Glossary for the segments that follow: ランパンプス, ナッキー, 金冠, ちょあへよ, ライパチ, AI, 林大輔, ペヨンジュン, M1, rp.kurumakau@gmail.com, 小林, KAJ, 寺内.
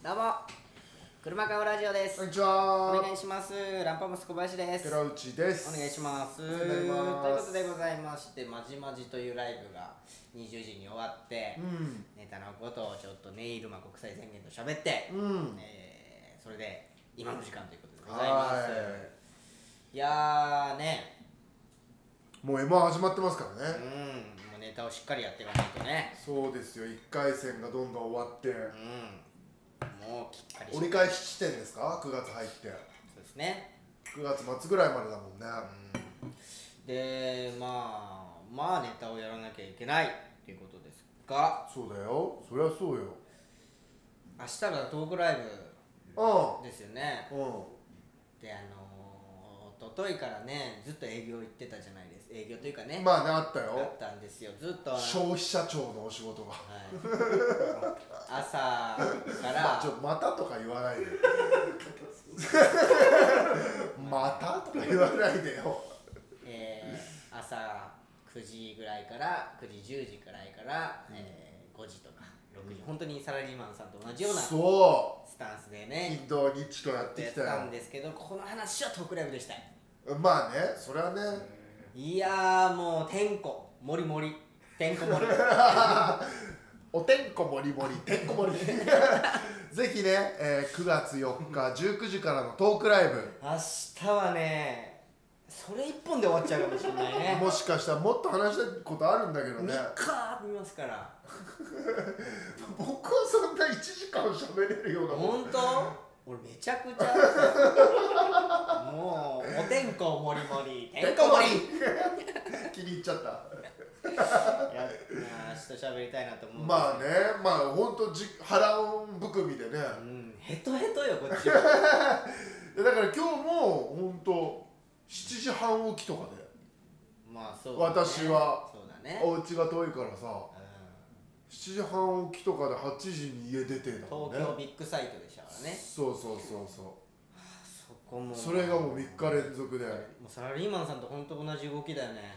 どうも、車買うラジオです。こんにちは。お願いします。ランパムス小林です。寺内です。お願いします。ということでございまして、まじまじというライブが20時に終わって、うん、ネタのことをちょっとネイルマ国際宣言と喋って、うんそれで今の時間ということでございます。いやーね。もう M1 始まってますからね。もうネタをしっかりやっていかないとね。そうですよ。1回戦がどんどん終わって。もうきっかり折り返し地点ですか、9月入って。そうですね、9月末ぐらいまでだもんね。で、まあネタをやらなきゃいけないっていうことですが。そうだよ、そりゃそうよ。明日がトークライブですよね。で、一昨日からね、ずっと営業行ってたじゃないですか。営業というかね、まあね、あったよ。あったんですよ、ずっと消費者庁のお仕事が、朝から、またとか言わないでまたとか言わないでよ朝9時ぐらいから9時10時ぐらいから、5時とか6時、本当にサラリーマンさんと同じようなスタンスでね、金土日とやってきたんですけど、この話はトークライブでしたい。まあね、それはね。いやー、もうてんこ盛り盛りてんこ盛りおてんこもりもりてんこもりぜひね、9月4日19時からのトークライブ、明日はねそれ一本で終わっちゃうかもしれないねもしかしたらもっと話したいことあるんだけどね、見ますから僕はそんな1時間喋れるようなもん。本当？俺めちゃくちゃもうおてんこもりもりてんこもり気に入っちゃったいや、明日喋りたいなと思う。まあね、まあほんと腹音含みでね、ヘトヘトよこっちはだから今日もほんと7時半起きとかで、まあそうだね、私はそうだね、お家が遠いからさ、7時半起きとかで8時に家出てたもんね。東京ビッグサイトでしたからね。そうそうそうそう、そこもそれがもう3日連続で、もうサラリーマンさんとほんと同じ動きだよね。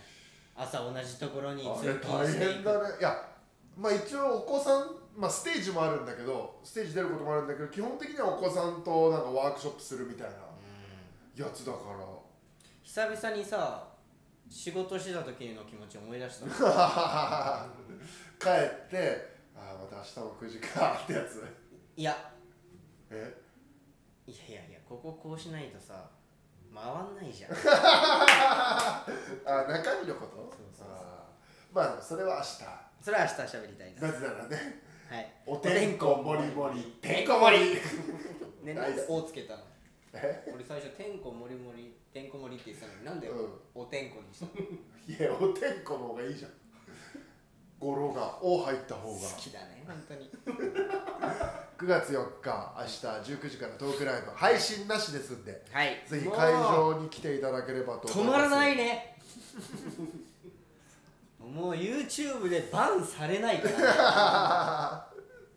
朝同じところに通勤していく。あれ大変だね。いや、まあ一応お子さん、まあステージもあるんだけど、ステージ出ることもあるんだけど、基本的にはお子さんとなんかワークショップするみたいなやつだから、久々にさ、仕事してた時の気持ち思い出した帰って、ああまた明日も9時かってやつ。いやえ、いやいやいや、こうしないとさ回んないじゃんあ、中身のこと。まあそれは明日、それは明日喋りたいな。なぜならね、おてんこもりもりてんこもりね、なんで「お」つけたの？俺最初「てんこもりもりてんこもり」って言ってたのに、なんで「おてんこ」にしたの？いや、おてんこの方がいいじゃん。語呂が「お」入った方が好きだね、本当に9月4日、明日19時からトークライブ、配信なしですんで、ぜひ会場に来ていただければと思います。止まらないねもう YouTube でバンされないから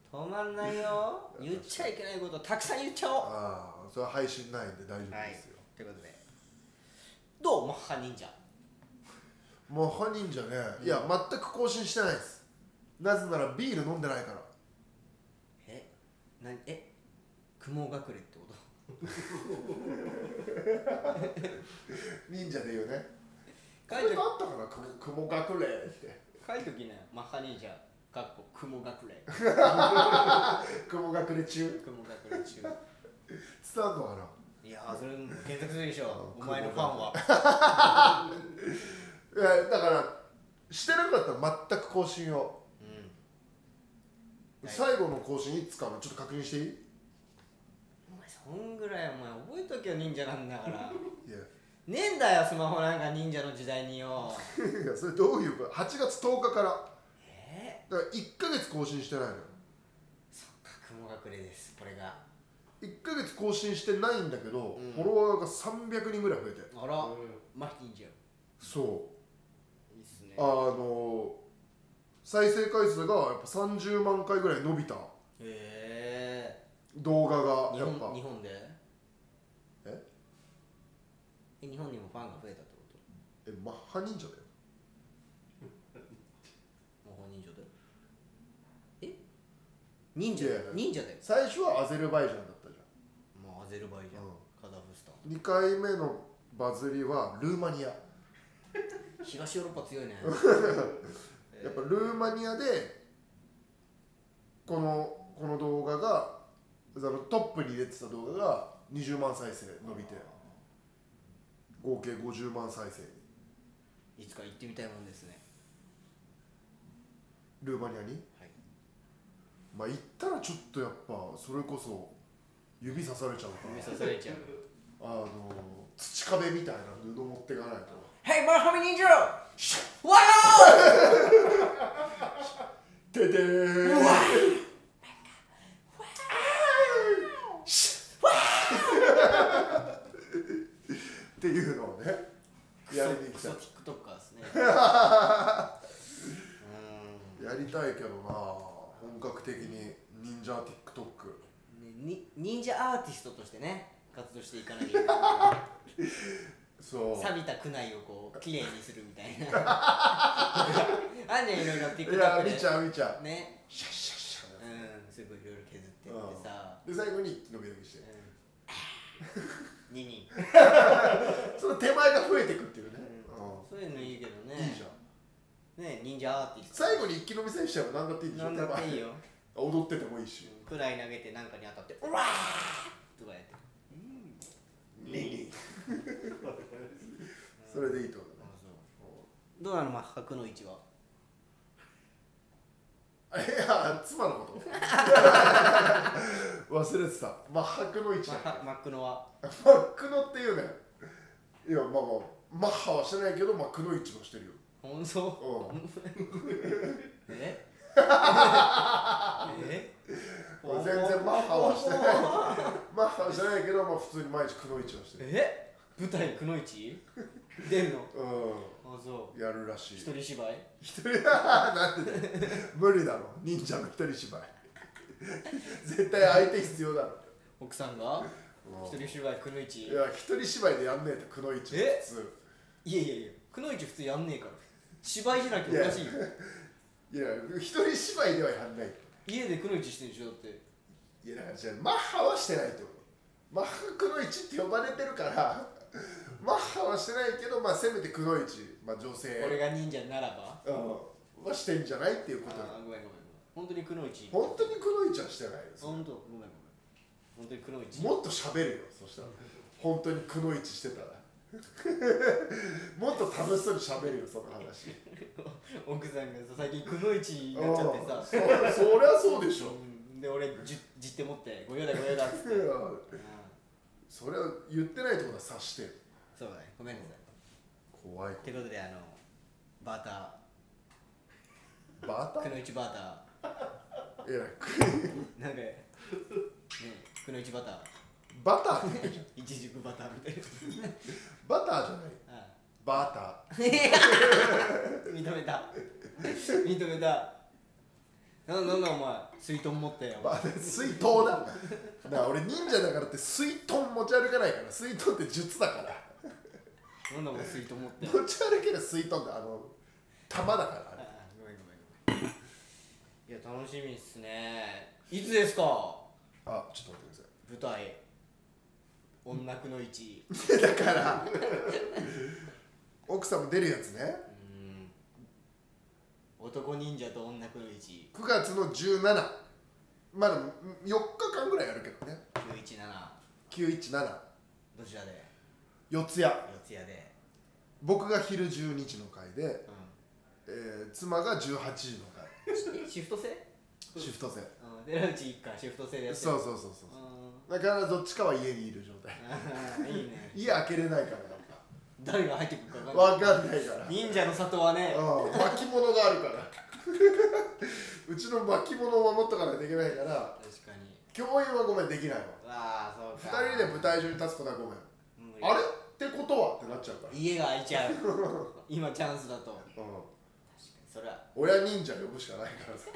ね止まんないよ。言っちゃいけないことたくさん言っちゃおう。ああ、それは配信ないんで大丈夫ですよ。ということで、どうもは忍者、もうモッハ忍者ね、いや全く更新してないです。なぜならビール飲んでないから。え、なに、え、雲隠れってこと忍者で言うね。これがあったから、雲隠れって書いときね。モッハ忍者かっこ雲隠れ雲隠れ中、雲隠れ中伝わんのかな。いやー、それ検索するでしょお前のファンは。いや、だからしてなかったら全く更新を、最後の更新いつかのちょっと確認していい？お前そんぐらいお前覚えとけよ、忍者なんだからいやねえんだよ、スマホなんか忍者の時代によいや、それどういうこと？8月10日からだから1ヶ月更新してないのよ。そっか、雲隠れです。これが1ヶ月更新してないんだけど、フォロワーが300人ぐらい増えて、あら、マヒ忍者。そう、再生回数がやっぱ30万回ぐらい伸びた動画がやっぱ日本で、日本にもファンが増えたってこと？マッハ忍者だよマッハ忍者だよ。え、忍忍者だよ。最初はアゼルバイジャンだったじゃん。まあアゼルバイジャン、カザフスタン。2回目のバズりはルーマニア。東ヨーロッパ強いね。やっぱルーマニアでこの動画がトップに出てた動画が20万再生伸びて合計50万再生に。いつか行ってみたいもんですね、ルーマニアに。はい、まあ行ったらちょっとやっぱそれこそ指刺されちゃうから、指刺されちゃう土壁みたいな布持っていかないと。ヘイマルハミ忍者ワオててーワーっていうのをね、やりに来た。クソ TikToker ですね。やりたいけどな、本格的に忍者 TikTok、 忍者アーティストとしてね、活動していかなきゃいけないそう、錆びた苦内をこう、綺麗にするみたいなあんじゃん、いろいろ TikTok で。いや、見ちゃう見ちゃうね、シャッシャッシャッ、すごいいろいろ削ってってさ、で、最後に伸び伸びして2人その手前が増えてくっていうね、そういうのいいけどね。いいじゃんね、忍者アーティスト。最後に一気飲み選手は何だっていいでしょ。何だっていいよ。踊っててもいいし。くらい投げて何かに当たって、うわーとかやって。ねえ。それでいいと思う。どうなの、まあ白の位置は。いや、妻のこと。忘れてた。まあ白の位置。マックノは。マックノっていうね。いや、まあまあマッハはしてないけど、マックノ位置もしてるよ。本当？え？え？全然マッハはしてない。マッハはしてないけど、まあ普通に毎日くのいちをしてる。え？舞台くのいち？出るの？うん。あ、そう。やるらしい。一人芝居？一人なんてね。無理だろ。忍者の一人芝居。絶対相手必要だろ。奥さんが？一人芝居くのいち？いや、一人芝居でやんねえとくのいち。え？いやいやいや。くのいち普通やんねえから。芝居じゃなきゃおかしいよ。いや、一人芝居ではやんない。家でくのいちしてるでしょ、だって。いや、だからじゃあマッハはしてないと思う。マッハくのいちって呼ばれてるから、マッハはしてないけど、まあせめてくのいち、まあ女性。俺が忍者ならば。うん。はしてんじゃないっていうこと。ああ、ごめんごめん。本当にくのいち。本当にくのいちはしてないよ。本当、ごめんごめん。本当にくのいち。もっと喋るよ、そしたら。本当にくのいちしてたら。もっと楽しそうにしゃべるよ、その話。奥さんがさ、最近くのいちになっちゃってさ、そりゃそうでしょ、で俺じって持ってご用だご用だっつって、それは言ってないってことは察してる。そうだね、ごめんなさい。怖い。ってことで、バーターバーターくのいちバーター、えらいなんかね、くのいちバーターバターっていちじくバターみたいな。バターじゃない。バーター。認めた。認めた。なんだお前、水筒持ってよ。水筒だ。俺忍者だからって水筒持ち歩かないから。水筒って術だから。なんだお前、水筒持って。持ち歩ける水筒って玉だから。ごめんごめんごめん。いや、楽しみっすね。いつですか？あ、ちょっと待ってください。舞台。女くのいちだから奥さんも出るやつね。男忍者と女くのいち、9月の17、まだ4日間ぐらいやるけどね。917、どちらで？四谷で、僕が昼12時の回で、妻が18時の回。シフト制、寺内一家シフト制でやってる。そうだからどっちかは家にいる状態。いいね。家開けれないから、誰が入ってくるか分かんないから。忍者の里はね、巻物があるからうちの巻物を守っとかないといけないから。確かに共演はごめん、できないわ。そうか、2人で舞台上に立つことはごめん。あれってことはってなっちゃうから、家が開いちゃう今チャンスだと。それは親忍者呼ぶしかないからさ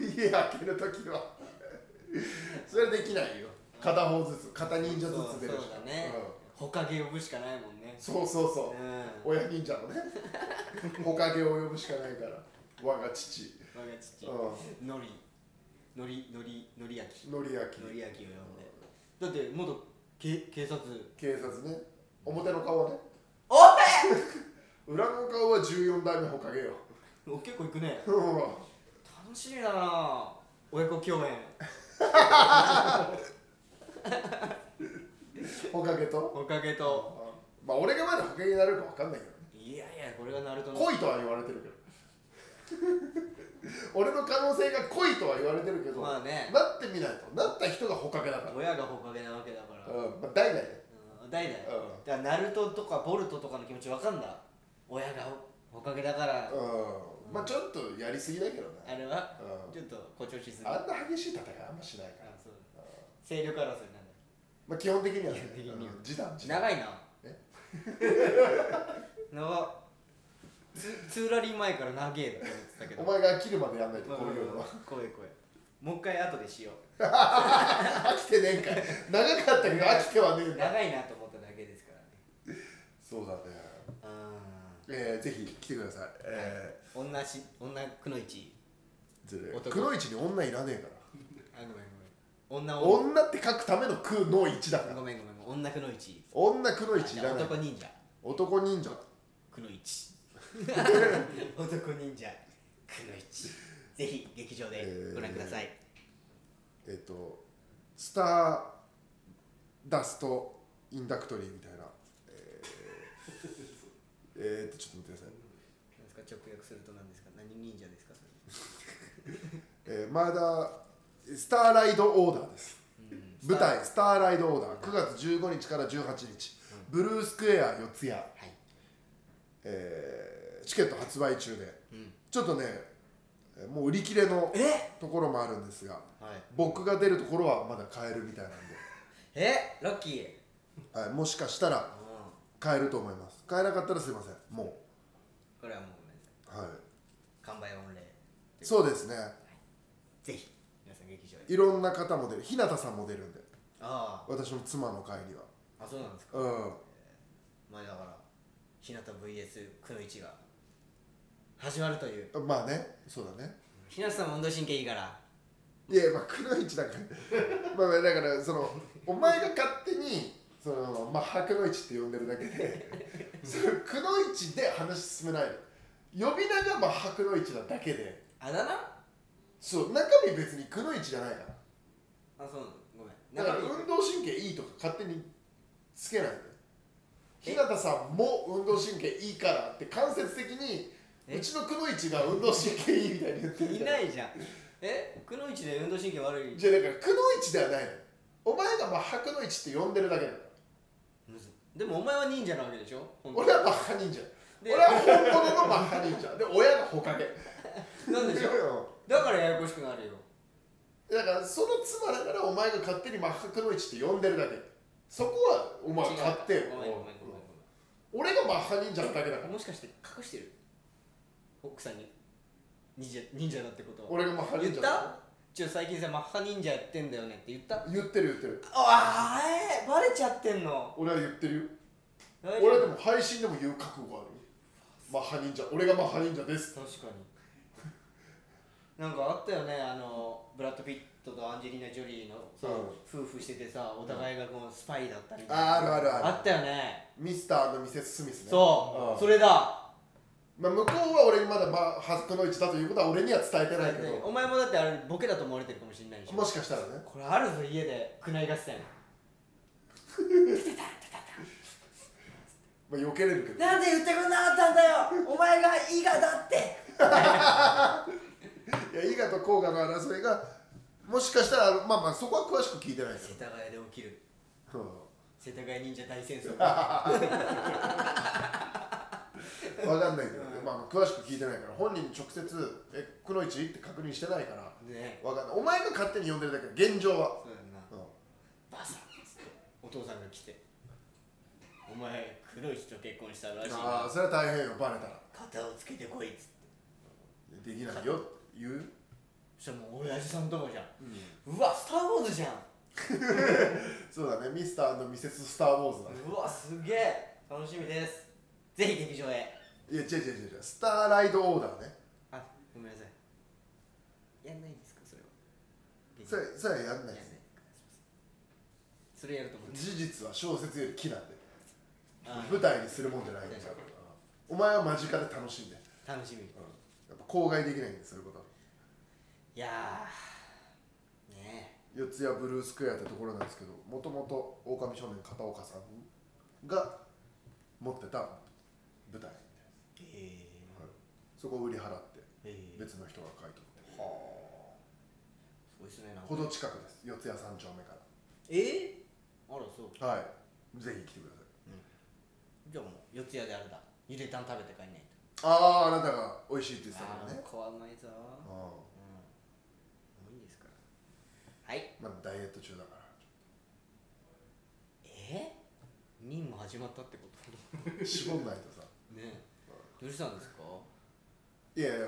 家開けるときはそれはできないよ。片方ずつ、片忍者ずつ出るしかね。ほかげ呼ぶしかないもんね。そう、親忍者のね、ほかげを呼ぶしかないから。我が父、のりのり焼きを呼んで、だって元警察ね、表の顔はね、裏の顔は14代目ほかげよ。結構いくね。楽しみだな、親子共演。ほかげと、まあ俺がまだほかげになるかわかんないけどね。いやいや、これがなると恋とは言われてるけど。俺の可能性が濃いとは言われてるけど、まあね、なってみないと。なった人がほかげだから、親がほかげなわけだから、まあ代々ね、だからナルトとかボルトとかの気持ちわかんだ、親がほかげだから。まあちょっとやりすぎだけどね、あれはちょっと誇張しすぎ。あんな激しい戦いあんましないから。勢力争いなんだ。まあ基本的にはね、長いな。長ツーラリー前から長えって思ってたけど、お前が飽きるまでやんないと。こういうのは声もう一回後でしよう。飽きてねえんかい。長かったけど飽きてはねえんだ。長いなと思っただけですからね。そうだね。ぜひ来てください。女くのいち。くのいちに女いらねえから。あ、ごめんごめん。女って書くためのくのいちだから。ごめん。女くのいち。女くのいちいらない。男忍者。くのいち。男忍者くのいち、ぜひ劇場でご覧ください。スターダストインダクトリーみたいな、ちょっと待ってください。何ですか、直訳すると何ですか、何忍者ですかそれ。まだスターライドオーダーです。舞台スターライドオーダー、9月15日から18日、ブルースクエア四ツ谷。チケット発売中で、ちょっとね、もう売り切れのところもあるんですが、僕が出るところはまだ買えるみたいなんで、ラッキー。はい、もしかしたら買えると思います。買えなかったらすいません。もうこれはもうごめんなさい。はい、完売御礼。そうですね、ぜひ皆さん劇場に。いろんな方も出る、日向さんも出るんで、私の妻の会には。あ、そうなんですか。前だから日向 vs くのいちが始まるという。まあね、そうだね。日向さんも運動神経いいから。いや、まあくのいちだから。まあだから、そのお前が勝手にそのまあくのいちって呼んでるだけで、そのくのいちで話進めないの。呼び名がまあくのいちなだけで、あだ名、そう、中身別にくのいちじゃないから。あ、そうなの、ごめん。だから運動神経いいとか勝手につけないで、日向さんも運動神経いいからって間接的にうちのくのいちが運動神経いいみたいに言ってる。いないじゃん。くのいちで運動神経悪いじゃあ、だからくのいちではないの。お前がマッハくのいちって呼んでるだけだから。でもお前は忍者なわけでしょ。俺はマッハ忍者、俺は本物のマッハ忍者で、親がほかげなんでしょ。だからややこしくなるよ。だからその妻だから、お前が勝手にマッハくのいちって呼んでるだけ。そこはお前勝手よ。俺がマッハ忍者のだけだから。もしかして隠してる、奥さんに忍者だってことは。俺がマッハ忍者だ。言った？最近さ、マッハ忍者やってんだよねって言った？言ってる。ああ、バレちゃってんの。俺は言ってるよ。俺はでも配信でも言う覚悟がある。マッハ忍者、俺がマッハ忍者です。確かに。なんかあったよね、ブラッド・ピットとアンジェリーナ・ジョリーの夫婦しててさ、お互いがこうスパイだったり。ある。あったよね、ミスターのミセス・スミスね。そう、それだ。まあ向こうは俺にまだマッハくのいちだということは俺には伝えてないけど、お前もだってあれボケだと思われてるかもしれないでしょ。もしかしたらね。これあるぞ、家でくない合戦。まあ避けれるけど、なんで言ってくんなかったんだよ、お前が伊賀だって。いや、伊賀と甲賀の争いがもしかしたら、まあそこは詳しく聞いてないけど、世田谷で起きる、世田谷忍者大戦争。わかんないけどね、まあ詳しく聞いてないから、本人に直接くのいちって確認してないからわかんない。お前が勝手に呼んでるだけ、現状は。そうやんな、ばさんお父さんが来て、お前くのいちと結婚したらしい。ああ、それは大変よ、バレたら。肩をつけてこいっつって。できないよって言う。そしたらもう親父さんとこじゃん。うわ、スターウォーズじゃん。そうだね、ミスター&ミセススターウォーズだね。うわ、すげえ楽しみです。ぜひ劇場へ。いや、違う、スターライドオーダーね。あ、ごめんなさい。やんないんですか、それは。的なそれはやんないですね。それやると思う。事実は小説より木なんで舞台にするもんじゃないんだからお前は間近で楽しんで楽しみ、うん、やっぱ口外できないんでそういうこと。いやーねえ、四谷ブルースクエアってところなんですけど、もともとオオカミ少年片岡さんが持ってた舞台みたいな、はい、そこを売り払って別の人が買い取って、すごいですね。ほど近くです、四谷三丁目から。あらそう。はい、ぜひ来てください。じゃあもう四谷であれだ、ゆでたん食べて帰んないと。ああ、あなたが美味しいって言ってたからね。こわないぞ。うん。いいですから。はい。まだダイエット中だから。任務始まったってこと。絞んないとさ。ね。どうしたんですか。いやいや、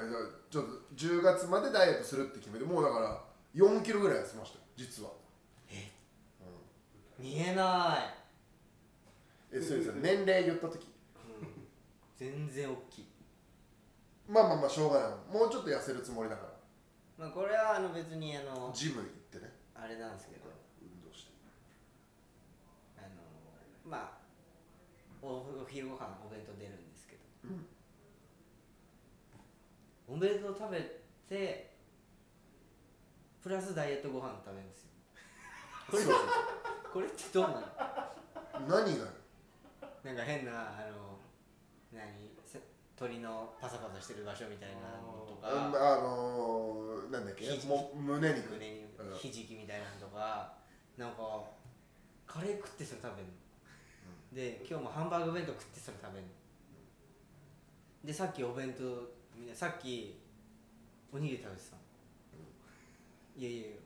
ちょっと10月までダイエットするって決めて、もうだから4キロぐらい痩せましたよ、実は。見えない。そうですよ、年齢言ったとき、全然おっきい。まあまあまあ、しょうがない。もうちょっと痩せるつもりだから。まあこれは別にジム行ってね、あれなんですけど、運動してまあお昼ご飯お弁当出るんですけど、お弁当食べてプラスダイエットご飯食べるんですよ。そうそうそうこれってどうなの？何がよ？なんか変な鳥のパサパサしてる場所みたいなのとか、なんだっけ、胸肉、ひじきみたいなのとか、なんかカレー食ってそれ食べるの、で今日もハンバーグ弁当食ってそれ食べるの、でさっきお弁当みんなさっきおにぎり食べてたの、いやいやいえ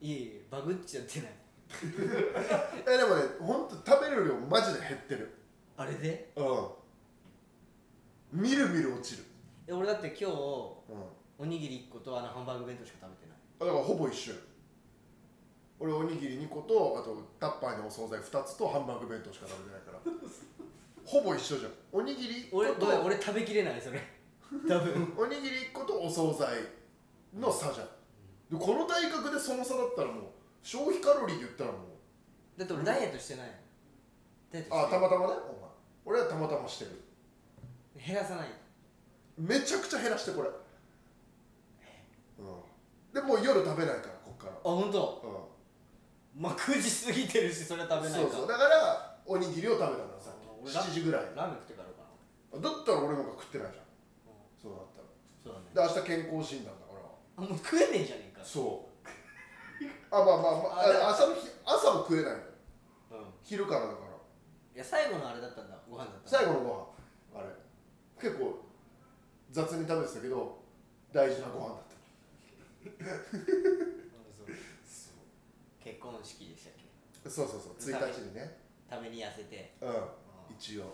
いえ、バグっちゃってないでもね、ほんと食べる量マジで減ってる、あれでみるみる落ちる。俺だって今日、おにぎり1個とハンバーグ弁当しか食べてない。だからほぼ一緒。俺おにぎり2個と、あとタッパーにお惣菜2つとハンバーグ弁当しか食べてないからほぼ一緒じゃん。おにぎり1個と 俺食べきれないそれ多分おにぎり1個とお惣菜の差じゃん。でこの体格でその差だったらもう消費カロリーで言ったらもうだって俺ダイエットしてないの。ああたまたまね。お前俺はたまたましてる。減らさない、めちゃくちゃ減らしてこれ、でもう夜食べないからこっから。あ本当。まあ9時過ぎてるしそれは食べないから。そうそう、だからおにぎりを食べたからさっき7時ぐらい。ラーメン食ってからかな。だったら俺の方が食ってないじゃん、そうだったら。そうだね。で明日健康診断だからあもう食えねえじゃねえか。そうあまあまあ朝も食えないのよ、昼からだから。いや最後のあれだったんだ、ご飯だった。最後のご飯あれ結構雑に食べてたけど大事なご飯だった結婚式でしたっけ。そうそうそう、1日にねために痩せて、一応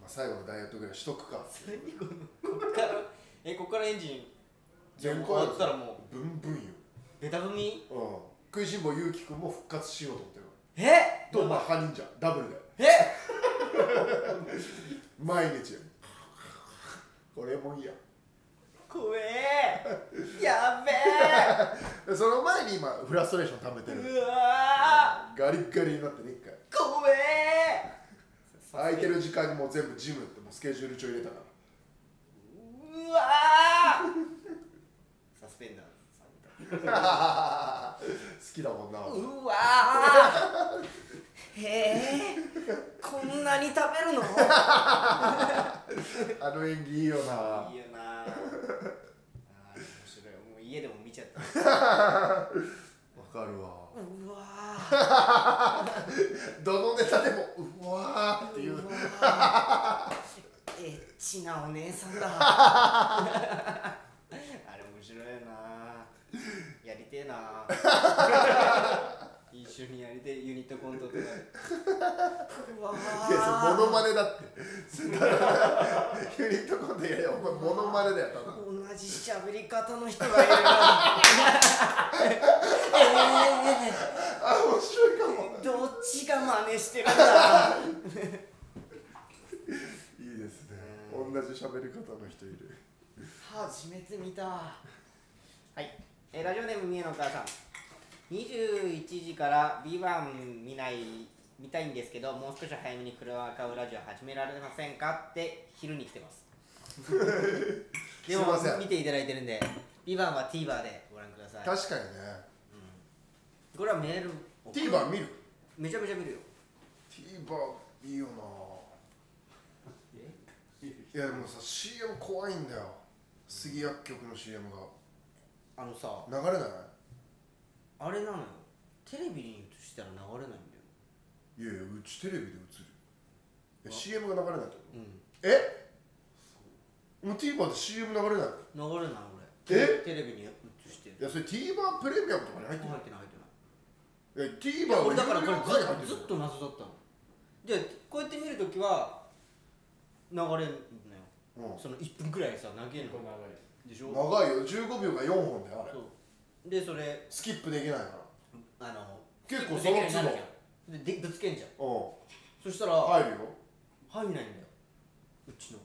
まあ最後のダイエットぐらいしとくか。最後のこっからこっからエンジン全開だったらもうブンブンよ、ベタ踏み。食いしん坊ゆうきくんも復活しようと思ってる。とまあハニンジャダブルで毎日これもいいや怖えやべえその前に今フラストレーション溜めてる。うわガリッガリになってね、一回怖え空いてる時間にもう全部ジムってもうスケジュール帳入れたから。うわサスペンダー好きだもんな。うわーへえこんなに食べるのあの演技いいよな。いいよなあ面白い。もう家でも見ちゃったわかるわ。うわどのネタでもうわーっていうエッチなお姉さんだあれ面白いよな。やりてえな一緒にやりてえ、ユニットコントとかうわーいや、モノマネだってユニットコントやれよ、お前モノマネだよ、ただ同じ喋り方の人がいるよあ、面白いかも。どっちが真似してるんだいいですね、同じ喋り方の人いる。初めて見た。はい、ラジオネーム三重のお母さん、21時から「V1 見たいんですけど、もう少し早めに車を買うラジオ始められませんか?」って昼に来てます。でも見ていただいてるんで「V1」は TVer でご覧ください。確かにね、うん、これはメール TVer 見る、めちゃめちゃ見るよ。 TVer いいよな。いやでもさ、 CM 怖いんだよ。杉薬局の CM があのさ、流れない、あれなのよ。テレビに映したら流れないんだよ。いやいや、うちテレビで映る。いや CM が流れないってこと。うん。えっ、もう TVer で CM 流れない、流れない俺。え、テレビに映してる。いやそれ TVer プレミアムとかに入ってる。入ってない、入ってない。いや TVer 俺だからこれずっと謎だったので、こうやって見るときは流れるのよ。その1分くらいさ、長いの。これ長いでしょ。長いよ、15秒が4本だよあれ。で、それスキップできないから、結構その都度でぶつけんじゃん。そしたら入るよ。入んないんだよ、うちの。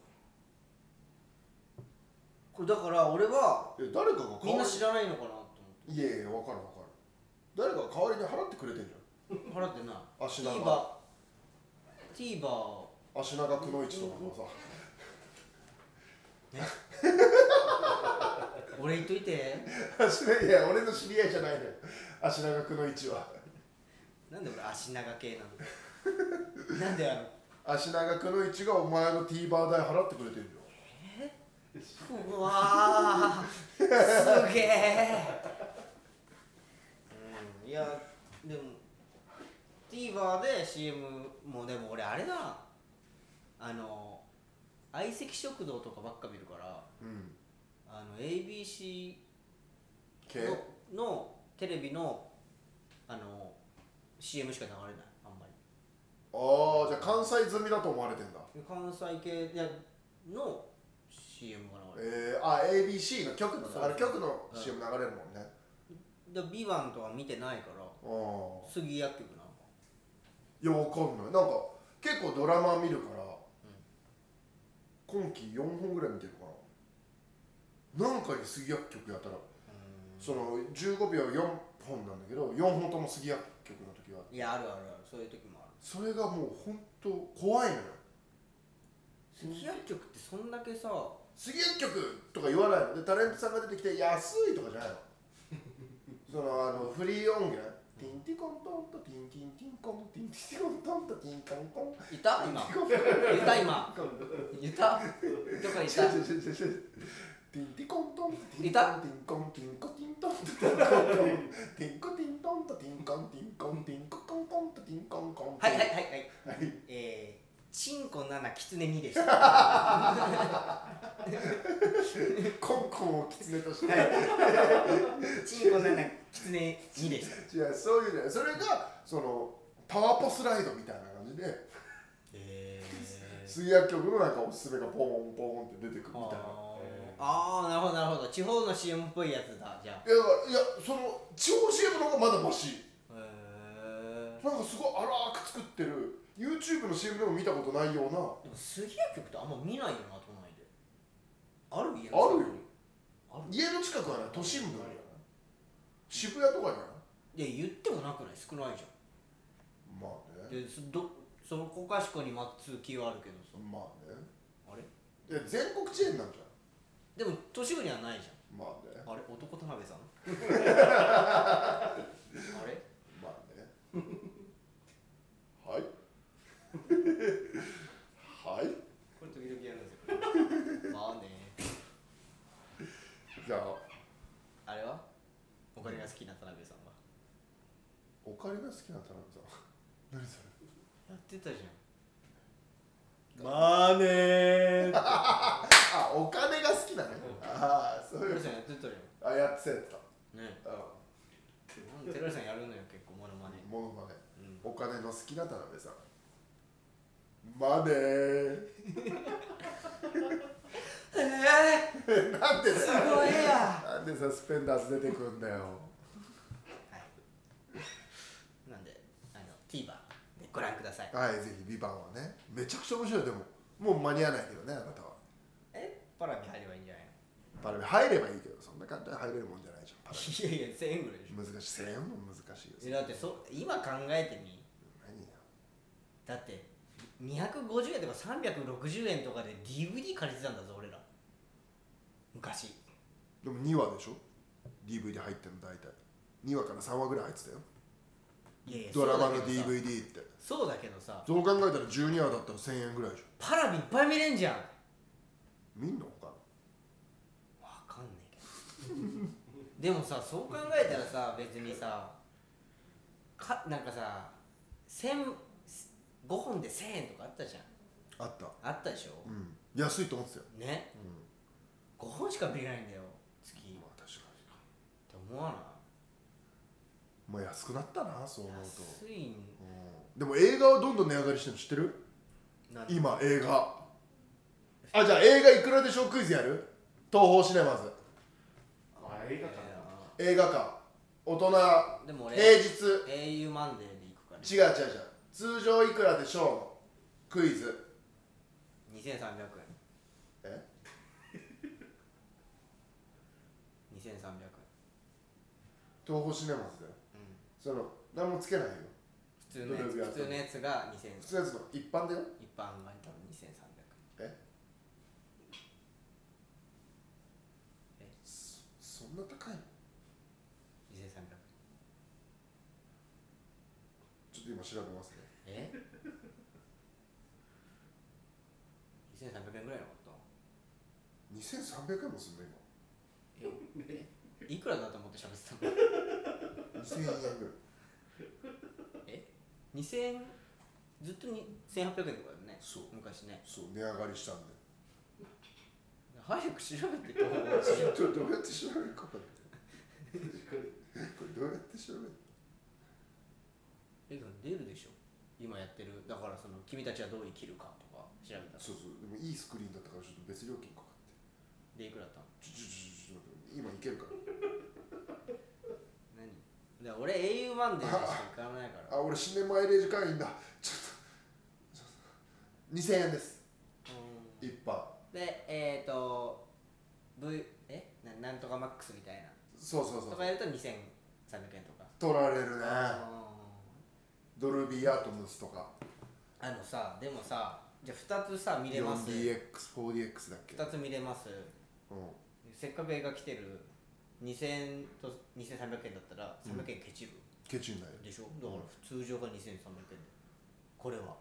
これだから俺は誰かが、みんな知らないのかなと思って。いやいや、分かる分かる。誰かが代わりに払ってくれてんじゃん。払ってない。足長 TVer、足長くのいちとかもさ、ね、俺言っといて。いや、俺の知り合いじゃないのよ、足長くのいちは。なんで俺足長系なの。なんでやろ。足長くのいちがお前の TVer 代払ってくれてるよ。うわー、すげえ。うん、いや、でも TVer で CM も、でも俺あれだ、相席食堂とかばっか見るから、うん、ABC のテレビの、CM しか流れない、あんまり。ああ、じゃあ関西済みだと思われてんだ。関西系の CM が流れる。あ、ABC の局の、あれ局の CM 流れるもんね。で、V1 とは見てないから、杉薬局なんか。いや、わかんない。なんか、結構ドラマ見るから、今期4本ぐらい見てるかな。何回杉薬局やったら、その15秒4本なんだけど、4本とも杉薬局の時は。いや、あるあるある、そういう時もある。それがもう本当怖いのよ。杉薬局ってそんだけさ、杉薬局とか言わないので、タレントさんが出てきて安いとかじゃないの。そのフリー音源、ティンティコントンとティンティンティンコンティンティコントンとティンカンコン。いた今。いた今。いた。どこいた。ティンティコントンとティンカンティンコンティンコティントンとティンカンコンティンコティントンとティンカンティンコンティンココンコンとティンコンコン。はいはいはいはい。チンコ7キツネ2でした。コンコンをキツネとして。チンコ7キツネ2でした。いや、そういうね、それがそのパワーポスライドみたいな感じで、水薬局のなんかおすすめがポンポンって出てくるみたいな。ああ、なるほどなるほど、地方の CM っぽいやつだじゃあ。いやその地方 CM の方がまだマシ。なんかすごい荒く作ってる。YouTube の CM でも見たことないような。でも杉谷局ってあんま見ないよな、都内で。ある、家の近く。あるよ、家の近くはね、都心部あるよね。渋谷とかじゃない。いや、言ってもなくない、少ないじゃん。まあね。で、そこかしこに通勤はあるけどさ。まあね。あれ、いや、全国チェーンなんじゃん。でも、都市部にはないじゃん。まあね。あれ、男田辺さん。あれ、まあね。はいはい、これ時々やるんですよ。まあね。じゃあ、あれはオカリが好きな田辺さんは。オカリが好きな田辺さんは何それやってたじゃん。まあねー。あ、お金が好きなの。ああ、そういう。テラさんやってたよ。あ、やってたやってたね。うん。テラさんやるのよ、結構モノマネ。モノマネ、お金の好きな田辺さん。マネー。なんで。すごいや。なんでサスペンダーズ出てくんだよ。はい。なんで、TVer でご覧ください。はい、ぜひ V 版はね、めちゃくちゃ面白い。でも、もう間に合わないけどね、あなたは。え、パラに入ればいいんじゃないの。パラメ入ればいいけど、そんな簡単に入れるもんじゃないじゃん。いやいや、1000円ぐらいでしょ。難しい、1000円も難しいよ。え、だって今考えてみ。何よ。だって250円とか360円とかで DVD 借りてたんだぞ、俺ら。昔。でも2話でしょ ?DVD 入ってんの大体。2話から3話ぐらい入ってたよ。いやいや、ドラマの DVD って。そうだけどさ。そう考えたら12話だったら1000円ぐらいでしょ。パラビいっぱい見れんじゃん。見んのかわかんないけどでもさ、そう考えたらさ、別にさか、なんかさ5本で1000円とかあったじゃん。あったでしょ、うん、安いと思ってたよね、うん、5本しか見れないんだよ、月。まあ確かにって思わない。まあ安くなったな、そう思うと。安いん、うん、でも映画はどんどん値上がりしてるの知ってる？今映画あ、じゃあ映画いくらでしょうクイズやる？東宝シネマズ。あ、映画館だな。映画館。大人、でも俺平日。英雄マンデーで行くから、ね。違う。通常いくらでしょうクイズ。2300円。え?2300円。東宝シネマズだよ。うん。その、何もつけないよ。普通のやつが2300円。普通のやつの一般だよ。一般が多分2300円。そんな高いの ?2300 ちょっと今調べますね。え?2300 円ぐらいのこと？ 2300 円もすんの今。いくらだと思って喋ってたの？ 2000 円ぐらい。え ?2000 円ずっと1800円とかだよね。そう昔ね。そう、値上がりしたんで。早く調べてどうやって調べるかこれどうやって調べる？出るでしょ今やってる。だからその君たちはどう生きるかとか調べたら。そうでもいいスクリーンだったからちょっと別料金かかって。でいくらだったの？ちょ今いけるから何だから俺英雄マンデーしか行かないから。あ、俺シネマイレージ会員だ。ちょっと2000円です。うん、一般で、なんとかマックスみたいな。そうとかやると2300円とか取られるね。ドルビーアートムスとか。あのさ、でもさ、じゃあ2つさ見れます。 4DX、4DX だっけ。2つ見れます、うん、せっかく映画来てる。2000円と2300円だったら300円ケチる、うん、ケチになるでしょ。だから通常が2300円で、これは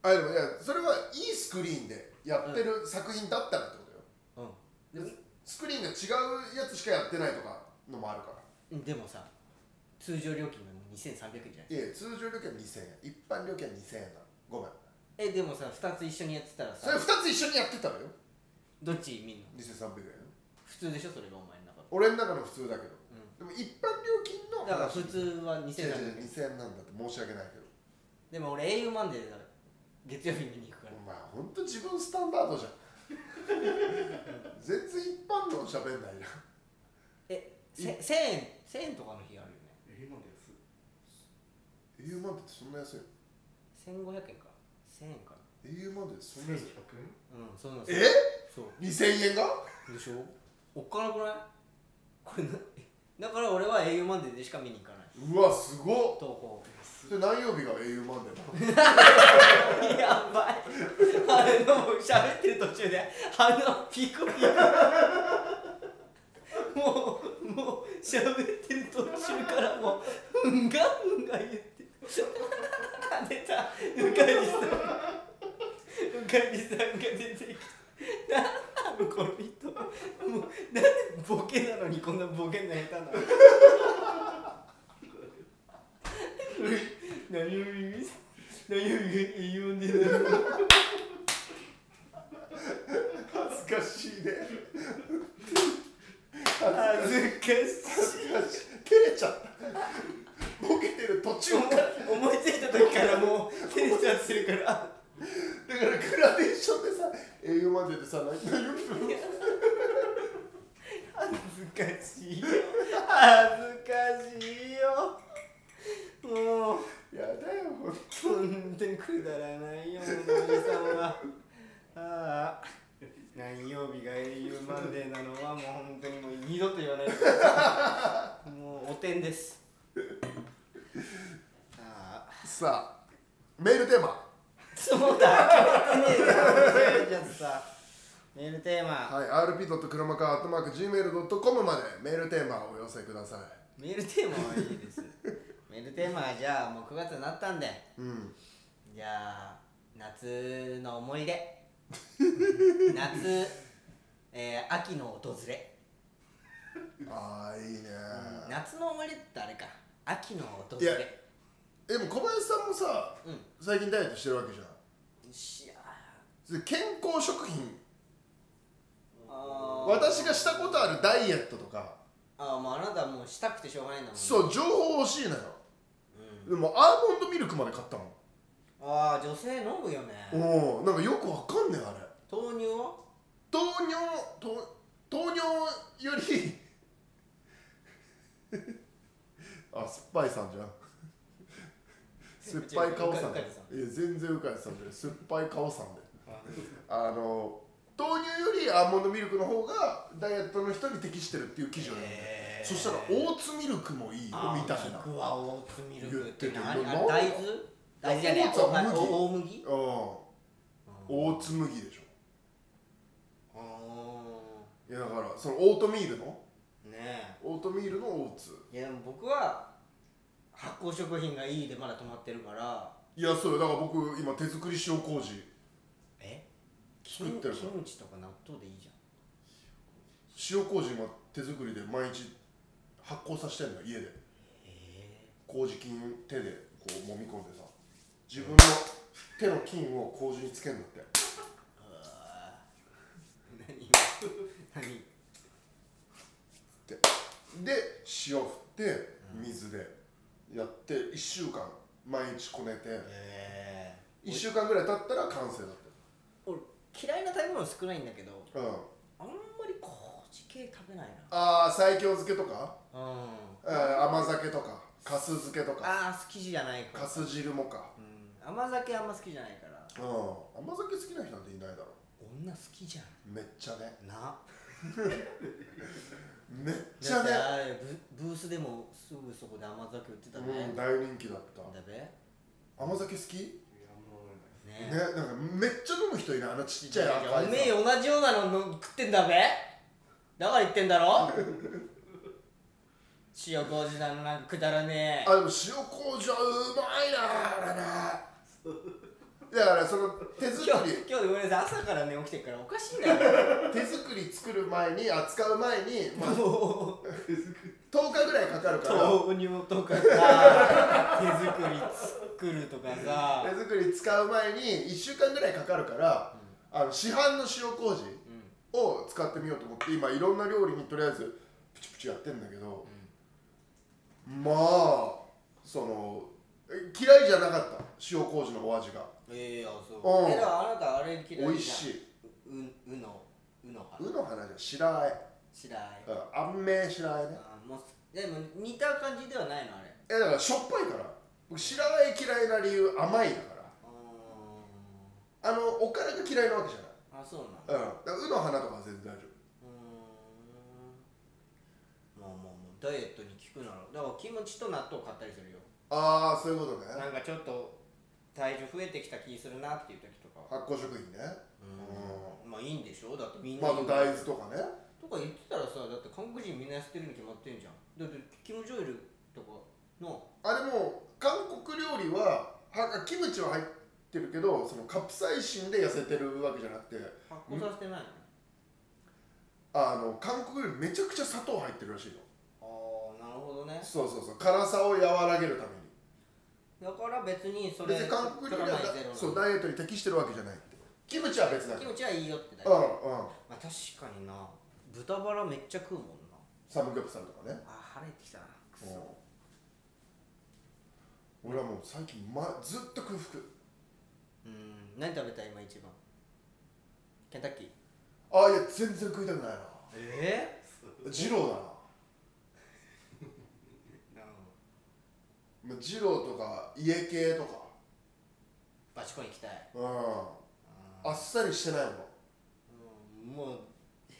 あ、でもいや、それはいいスクリーンでやってる作品だったらってことよ。うん、でもスクリーンが違うやつしかやってないとかのもあるから。でもさ、通常料金が2300円じゃない？いや、通常料金は2000円、一般料金は2000円だ。ごめん。え、でもさ、2つ一緒にやってたらさ。それ2つ一緒にやってたらよ、どっち見んの？2300円普通でしょ、それがお前の中で。俺の中の普通だけど、うん、でも一般料金のだから普通は2300円。2000円なんだって申し訳ないけど。でも俺英雄マンデーだから月曜日見に行くから。お前ほんと自分スタンダードじゃん全然一般論しゃべんないじゃん。え、1000円とかの日あるよね。英雄マンデー安い。英雄マンデーってそんな安いの？1500円か1000円かな。英雄マンデーってそんな安いの？うん、そんな安い。え？そう2000円がでしょ。おっかなくない？これだから俺は英雄マンデーでしか見に行かない。うわ、すごっ。それ何曜日が英雄マンデーなの？やばい、あの、もう喋ってる途中で鼻ピクピクもう喋ってる途中からもううんがうんが言って出た、うかりさんが出てきた。なんなのこの人、もうなんでボケなのにこんなボケんの下手なの何を言うんで恥ずかしいね。恥ずかしい。照れちゃった。ボケてる途中から思いついた時からもう照れちゃってるからだからグラデーションでさ、英雄マンデーでさ、何を言うの恥ずかしいよもうやだよ、本当にくだらないよ、ののりさんは。ああ、何曜日が英雄マンデーなのはもう度と言わないですもうお点ですさあ、メールテーマそうだ、決めてねえじゃんさメールテーマはい、rp.kuromaka@gmail.com までメールテーマをお寄せください。メールテーマはいいですメールテーマはじゃあ、もう9月になったんでうんじゃあ、夏の思い出夏、秋の訪れあー、いいね、うん、夏の思い出ってあれか、秋の訪れ。でも小林さんもさ、うん、最近ダイエットしてるわけじゃん。健康食品私がしたことあるダイエットとかああ、まああなたもうしたくてしょうがないんだもん、ね、そう、情報欲しいのよ、うん、でもアーモンドミルクまで買ったもん。ああ、女性飲むよね。おお、なんかよくわかんねえあれ。豆乳は豆乳よりあ、酸っぱいさんじゃん酸っぱい顔さん。いや全然うかいさんじゃない酸っぱい顔さんで豆乳よりアーモンドミルクの方がダイエットの人に適してるっていう記事を読んで、そしたらオーツミルクもいいよみたいな。僕はオーツミルクって何？大豆？大豆じゃねえ、大麦？オーツ麦でしょ。いやだからそのオートミールのね、オートミールのオーツ。いやでも僕は発酵食品がいいでまだ止まってるから。いやそうよ、だから僕今手作り塩麹作ってるから。キムチとか納豆でいいじゃん。塩麹今手作りで毎日発酵させてんの家で。麹菌手でこう揉み込んでさ、自分の手の菌を麹につけるんだって。何ってで塩振って水でやって1週間毎日こねて、1週間ぐらい経ったら完成だった。俺嫌いな食べ物少ないんだけど、うん、あんまり麹系食べないな。ああ西京漬けとか、うん、甘酒とかかす漬けとか。ああ好きじゃないから。かす汁もか、うん、甘酒あんま好きじゃないから。うん、甘酒好きな人なんていないだろ。女好きじゃんめっちゃねなめっちゃね。ブースでもすぐそこで甘酒売ってたね、うん、大人気だっただべ。甘酒好き？いやもうねえ、なんかめっちゃ飲む人いない、あのちっちゃい赤い。おめえ同じようなの食ってんだべ、だから言ってんだろ塩麹だのなんかくだらねえ。あ、でも塩麹はうまいなあれねだからその手作り今日ごめんなさい朝からね起きてるからおかしいんだよ手作り作る前に扱う前に、まあ、10日ぐらいかかるから豆乳とかさ手作り作るとかさ手作り使う前に1週間ぐらいかかるから、うん、市販の塩麹を使ってみようと思って、うん、今いろんな料理にとりあえずプチプチやってんだけど、うん、まあその嫌いじゃなかった塩麹のお味が。ええー、あそう。だからあなたあれ嫌いじゃん。美味しい。うの花。うの花じゃん。白あえ。白あえ。あんめ白あえね。あもうでも似た感じではないのあれ。だからしょっぱいから。僕白あえ嫌いな理由甘いだから。おからが嫌いなわけじゃない。あそうなの。だからうの花とかは全然大丈夫。まあダイエットに効くなら。だからキムチと納豆買ったりするよ。ああそういうことね。なんかちょっと体重増えてきた気するなっていう時とか発酵食品ね。うん、まあいいんでしょ。だってみんな大豆とかねとか言ってたらさ、だって韓国人みんな捨てるに決まってんじゃん。だってキムジョイルとかのあれも韓国料理はキムチは入ってるけど、そのカプサイシンで痩せてるわけじゃなくて発酵させてないの。韓国料理めちゃくちゃ砂糖入ってるらしいの。ああなるほどね。そうそうそう、辛さを和らげるために。だから別にそれ別に韓国料理はそうダイエットに適してるわけじゃないって。キムチは別だ。キムチはいいよってだけ。うんうん、まあ、確かにな。豚バラめっちゃ食うもんな、サムギョプサルとかね。あ腹減ってきたなくそ。俺はもう最近、ずっと空腹。何食べた今一番？ケンタッキー。あいや全然食いたくないな。二郎だな。二郎とか家系とかバチコン行きたい。うん、あっさりしてないもん。もう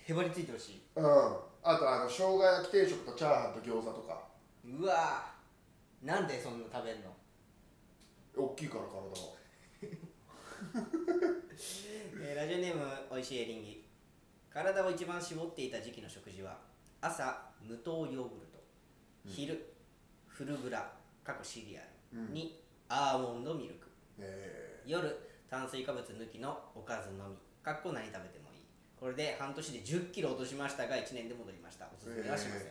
へばりついてほしい。うん、あと生姜焼き定食とチャーハンと餃子とか。うわー、なんでそんな食べんの。大きいから体がラジオネームおいしいエリンギ。体を一番絞っていた時期の食事は朝無糖ヨーグルト、昼フルグラ（シリアル）にアーモンドミルク、夜炭水化物抜きのおかずのみ（何食べてもいい）。これで半年で10キロ落としましたが1年で戻りました。おすすめはしません。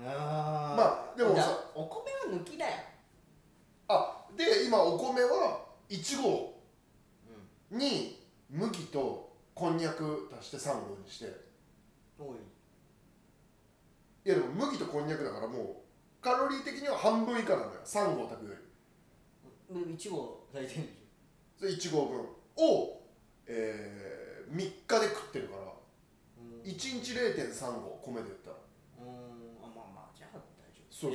まあでもさ、お米は抜きだよ。あ、で今お米は1合に麦とこんにゃく足して3合にして。おい、いやでも麦とこんにゃくだからもうカロリー的には半分以下なんだよ、3合炊くより。でも1合炊いてるでしょ。それ1合分を、3日で食ってるから、1日 0.3 合米で言ったらあ、まあまあじゃあ大丈夫。そうそうそう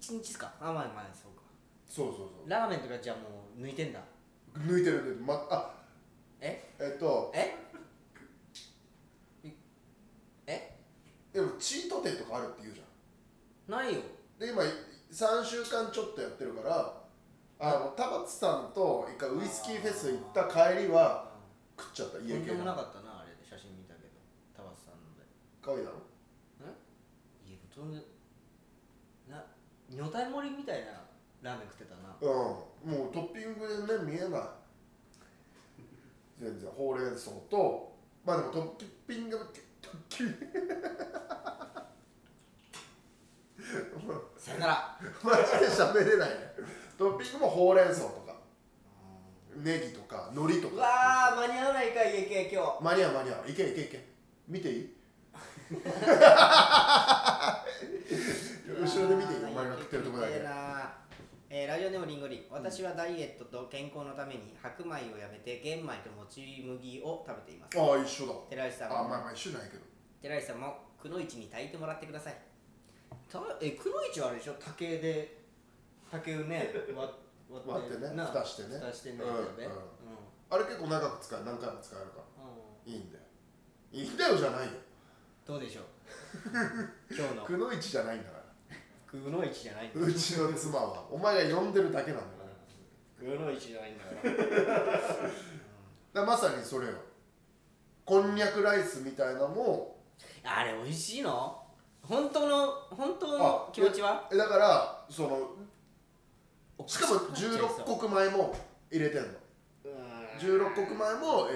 そう、1日っすか。あ、まあまあそうか。そうそうそう。ラーメンとかじゃあもう抜いてんだ。抜いてる。ま、あえでもチートデイとかあるって言うじゃん。ないよ。で今3週間ちょっとやってるから、田畑さんと一回ウイスキーフェス行った帰りは食っちゃった。家系とんでもなかったな、あれで写真見たけど田畑さんので可愛いだろ。え、いやとんでな、女体盛りみたいなラーメン食ってたな。うん、もうトッピングでね見えない全然。ほうれん草と、まあでもトッピングさよならマジで喋れないねトッピングもほうれん草とかネギとか海苔とか。うわー、間に合わないか。いけ今日間に合う間に合う。いけいけいけ、見ていい後ろで見ていい、お前が食ってるとこだけ。ラジオネームリンゴリン。私はダイエットと健康のために白米をやめて玄米ともち麦を食べています。ああ、一緒だ。寺石さんも、まあまあ一緒じゃないけど、寺石さんもくのいちに炊いてもらってください。くのいちはあれでしょ、竹で竹をね割ってね、蓋してね、蓋してね、あれ結構長く使える、何回も使えるからいいんだよ。いいんだよじゃないよ。どうでしょう今日のくのいちじゃないんだから。くのいちじゃないんだ。うちの妻はお前が呼んでるだけなんだから。くのいちじゃないんだからまさにそれよ。こんにゃくライスみたいなのもあれ美味しいの。本当の気持ちはだから、そのしかも16穀米も入れてんの。16穀米も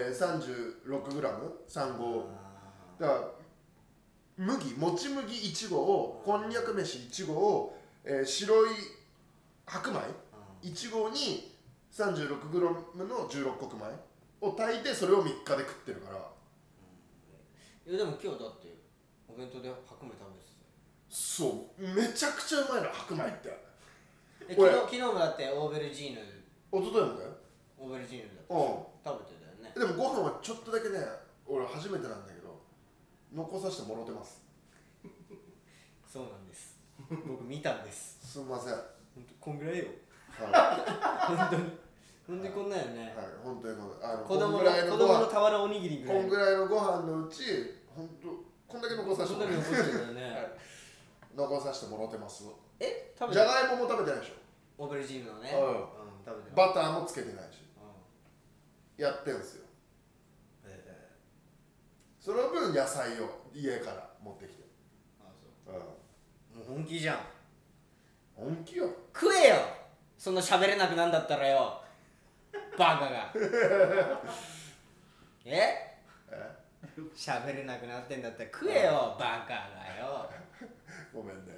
36g3 合だから、麦、もち麦1合を、こんにゃく飯1合を、白い白米1合に 36g の16穀米を炊いて、それを3日で食ってるから、いやでも今日だってお弁当で白米食べてた。そう、めちゃくちゃうまいの白米って昨日もだってオーベルジーヌ、おとといもだよオーベルジーヌだった、食べてたよね。でもご飯はちょっとだけね、俺初めてなんだけど残させてもらってますそうなんです僕見たんです。すみません、ほんとこんぐらいよ、はい、ほんとにほんでこんなんよね。はい、ほんとに子供の俵おにぎりぐらい、こんぐらいのご飯のうちほんとこんだけ残させてもらってます残させてもらってます。え、食べてない。じゃがいもも食べてないでしょ、オーベルジーヌのね。バターもつけてないし、やってんすよ。その分野菜を家から持ってきて。ああそう。もう本気じゃん。本気よ。食えよ。そんな喋れなくなんだったらよ。バカが。え？喋れなくなってんだったら食えよ、バカがよ。ごめんね。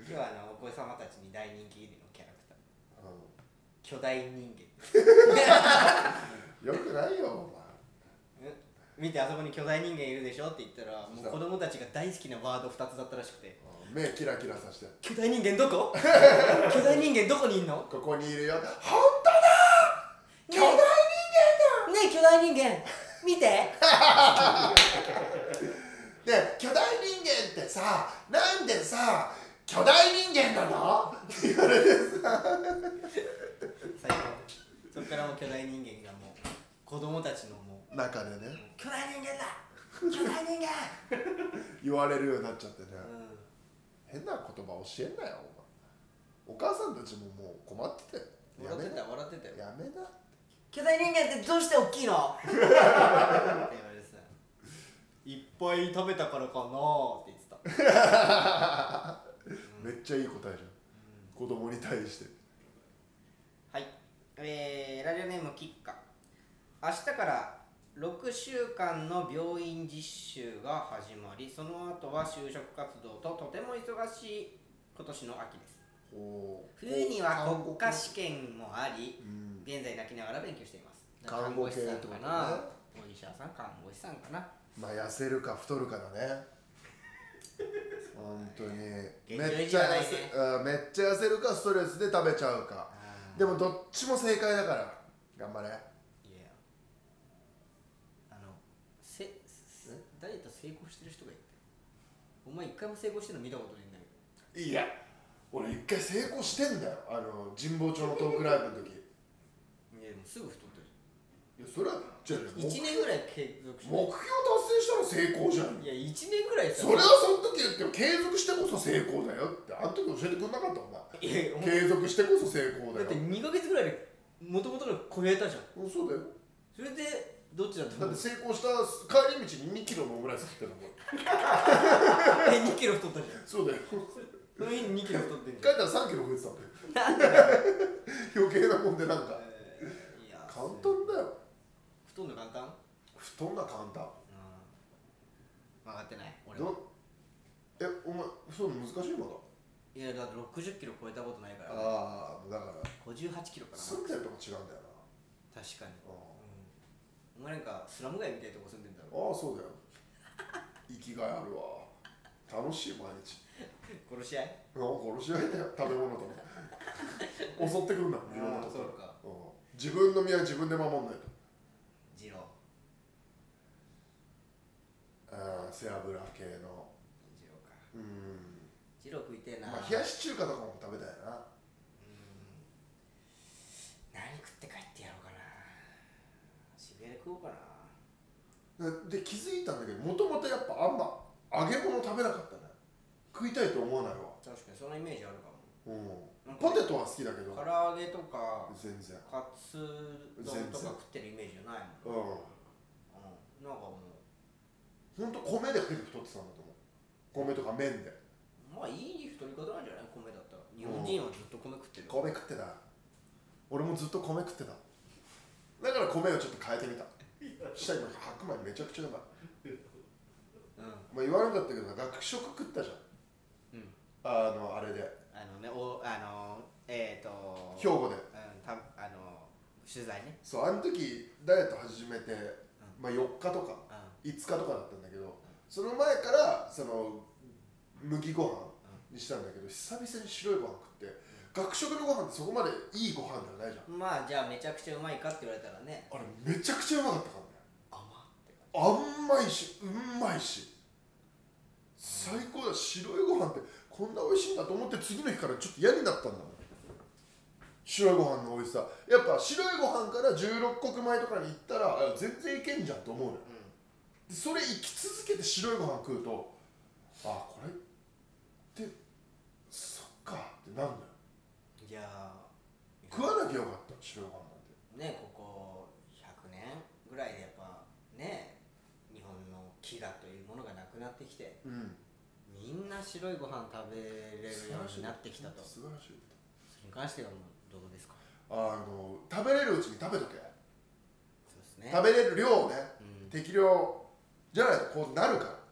今日はお子様たちに大人気のキャラクター。巨大人間。よくないよ。見て、あそこに巨大人間いるでしょって言ったら、もう子供たちが大好きなワード2つだったらしくて、目キラキラさして、巨大人間どこ巨大人間どこにいんの。ここにいるよ。ほんとだー、巨大人間だねえ、巨大人間見てで、巨大人間ってさ、なんでさ巨大人間なのって言われてさ最高。そっからもう巨大人間がもう子供たちの中でね、巨大人間だ巨大人間言われるようになっちゃってね、変な言葉教えんなよお前。お母さんたちももう困ってたよ。笑ってたよ、笑ってたよ。やめな。巨大人間ってどうして大きいのって言われてた。いっぱい食べたからかなーって言ってた。めっちゃいい答えじゃん、子供に対して。はい、ラジオネームキッカ。明日から6週間の病院実習が始まり、その後は就職活動ととても忙しい今年の秋です。冬には国家試験もあり、現在泣きながら勉強しています。看護師さんかな、お医者さん、看護師さんかな。まあ痩せるか太るかだね本当にめっちゃ痩せるか、ストレスで食べちゃうか。でもどっちも正解だから頑張れ。いや、ダイエット成功してる人がいて、お前一回も成功してるの見たことないんだけど。いや俺一回成功してんだよ、神保町のトークライブの時。いやもうすぐ太ってる。いやそれはじゃあ1年ぐらい継続して、目標達成したら成功じゃん。いや1年ぐらいさ、それはその時言っても継続してこそ成功だよって、あの時教えてくれなかったお前。継続してこそ成功だよ。だって2ヶ月ぐらいでもともとの超えたじゃん。そうだよ。それでどっちだと思う。だって成功した帰り道に2キロのオムライス食ってたもん。え、2キロ太ったじゃん。そうだよ。その日に2キロ太ってんじゃん。帰ったら3キロ増えてたんだよ。余計なもんでなんか。いや簡単だよ。太んの簡単？太んの簡単。分かってない俺は。え、お前太んの難しいまだ。いやだって60キロ超えたことないから。ああだから。58キロかな。住んでるとこ違うんだよな。確かに。お前なんかスラム街みたいなとこ住んでんだろ。ああそうだよ。生きがいあるわ。楽しい毎日。殺し合い？殺し合いだよ、食べ物とか。襲ってくるんだ。いろんなところ。自分の身は自分で守んないと。二郎、ああ背脂系の二郎か。二郎食いてえな。まあ冷やし中華とかも食べたいな。何食って帰ってやろうかな。渋谷で食おうかな。で気づいたんだけど、もともとやっぱあんま揚げ物食べなかったね。食いたいと思わないわ。確かにそのイメージあるかも。ポテトは好きだけど、唐揚げとか全然、カツ丼とか食ってるイメージじゃないもん。なんかもうほんと米で食って太ってたんだと思う。米とか麺で。まあいい太り方なんじゃない、米だったら。日本人はずっと米食ってる。米食ってた。俺もずっと米食ってた。だから米をちょっと変えてみた。下に白米めちゃくちゃだからまあ言わなかったけど、学食食ったじゃん。あれで兵庫で取材ね。そう、あの時ダイエット始めて4日とか5日とかだったんだけど、その前からその麦ご飯にしたんだけど、久々に白いご飯食って。学食のご飯ってそこまでいいご飯ではないじゃん。まあじゃあめちゃくちゃうまいかって言われたらね、あれめちゃくちゃうまかったからね。甘いしうまいし最高だ。白いご飯ってこんな美味しいんだと思って、次の日からちょっと嫌になったんだもん、白いご飯の美味しさ。やっぱ白いご飯から16穀米とかに行ったら全然いけんじゃんと思うのよ。それ生き続けて白いご飯食うと、あこれってそっかってなんだよ。いや食わなきゃよかった白いご飯なんてね。ここ100年ぐらいでやっぱね、日本の飢餓というものがなくなってきて、みんな白いご飯食べれるようになってきたと。素晴らしい。それに関してはどうですか。食べれるうちに食べとけ。そうですね。食べれる量ね、適量じゃないとこうなるから、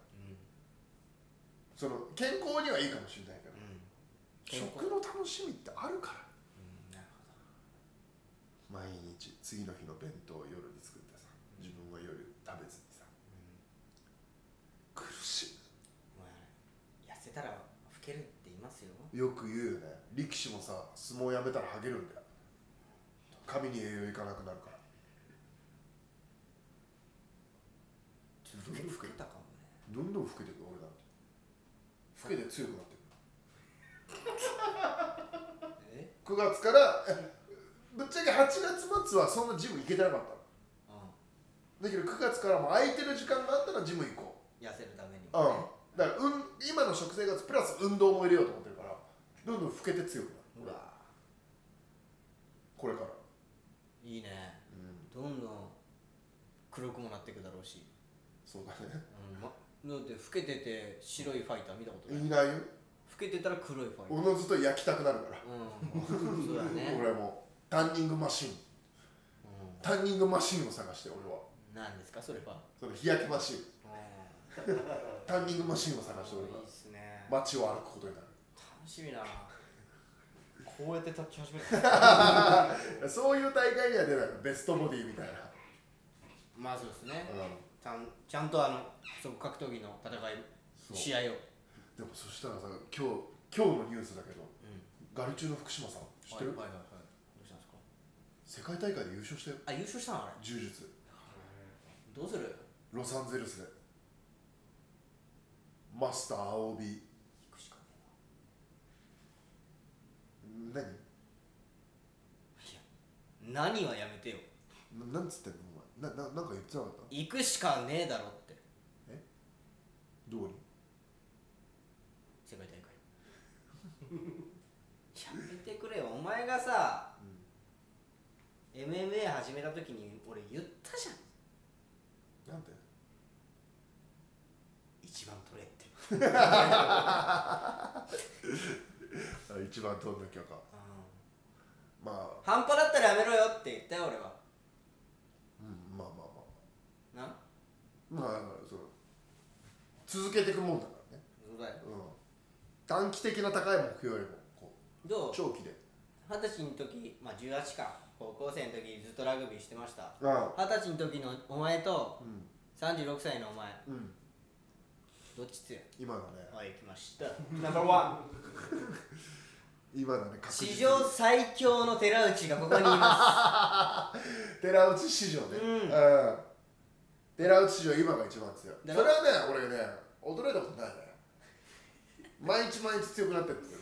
その健康にはいいかもしれないけど、食の楽しみってあるから。なるほど。毎日次の日の弁当を夜に作ってさ、自分は夜食べずにさ、苦しい。たら老けるって言いますよ。よく言うよね。力士もさ、相撲やめたらハゲるんだよ。髪に栄養いかなくなるから。ちょっと老けたかもね。どんどん老けてく俺だって。老けて強くなってくる9月からぶっちゃけ8月末はそんなジム行けてなかったの。だけど9月からも空いてる時間があったらジム行こう、痩せるためにもね、うん、だから、今の食生活プラス運動も入れようと思ってるからどんどん老けて強くなる。うわこれからいいね、うん、どんどん黒くもなっていくだろうし。そうだね、うん、だって老けてて白いファイター見たことない。いないよ、老けてたら黒いファイター。おのずと焼きたくなるから、うん、そうだね。俺はもうタンニングマシン、うん、タンニングマシンを探して。俺は何ですかそれは。それ日焼けマシンタンニングマシンを探して俺は。いいっすね、街を歩くことになる。楽しみなこうやって立ち始めたそういう大会には出ないの、ベストボディみたいな。まあそうですね、うん、ちゃんとその格闘技の戦い、試合を。でもそしたらさ、今日のニュースだけど、うん、ガリ中の福島さん知ってる？はいはいはい、どうしたんですか？世界大会で優勝したよ。あ、優勝したのあれ？柔術。どうする？ロサンゼルスでマスター青帯。何？いや、何はやめてよ。なんつってんのお前。なんか言ってなかった？行くしかねえだろって。え？どこに？世界大会。やめてくれよ。お前がさ、うん、MMA 始めた時に俺言ったじゃん。なんて？一番取れって。一番飛んだ許可、うん、まあ半端だったらやめろよって言ったよ俺は。うん、まあまあまあな、まあそう続けていくもんだからね。そうだよ、うん、短期的な高い目標よりもこうどう長期で。二十歳の時、まあ18か高校生の時ずっとラグビーしてました。二十歳の時のお前と、うん、36歳のお前、うん、どっち強い？今だね。はい、来ました。ナンバーワン。今だね。史上最強の寺内がここにいます。寺内史上ね。うん。寺内史上今が一番強い。それはね、俺ね、驚いたことないね。毎日毎日強くなってるんですよ。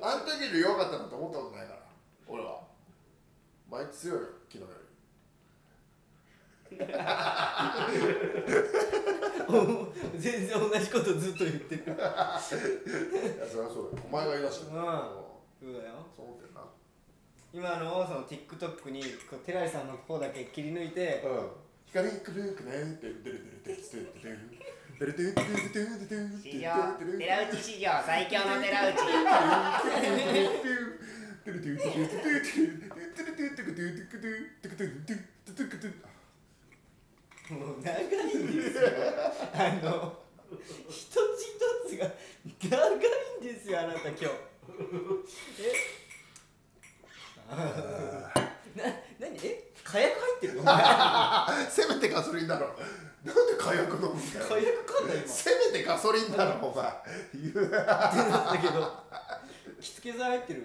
あん時より弱かったなと思ったことないから。俺は。毎日強いよ、昨日より。全然同じことずっと言ってるいや、そりゃそうだよ、お前が言い出した。うん、そうだよ、そう思ってんな。今のその TikTok に寺井さんの方だけ切り抜いて、うん、光くるくねってデレデレってデレデレって寺内史上最強の寺内もう長いんですよ一つ一つが長いんですよあなた今日何火薬入ってるのせめてガソリンだろ。なんで火薬飲むんだよ。火薬かんだ今。せめてガソリンだろお前言うってなったけど着付け剤入ってるよ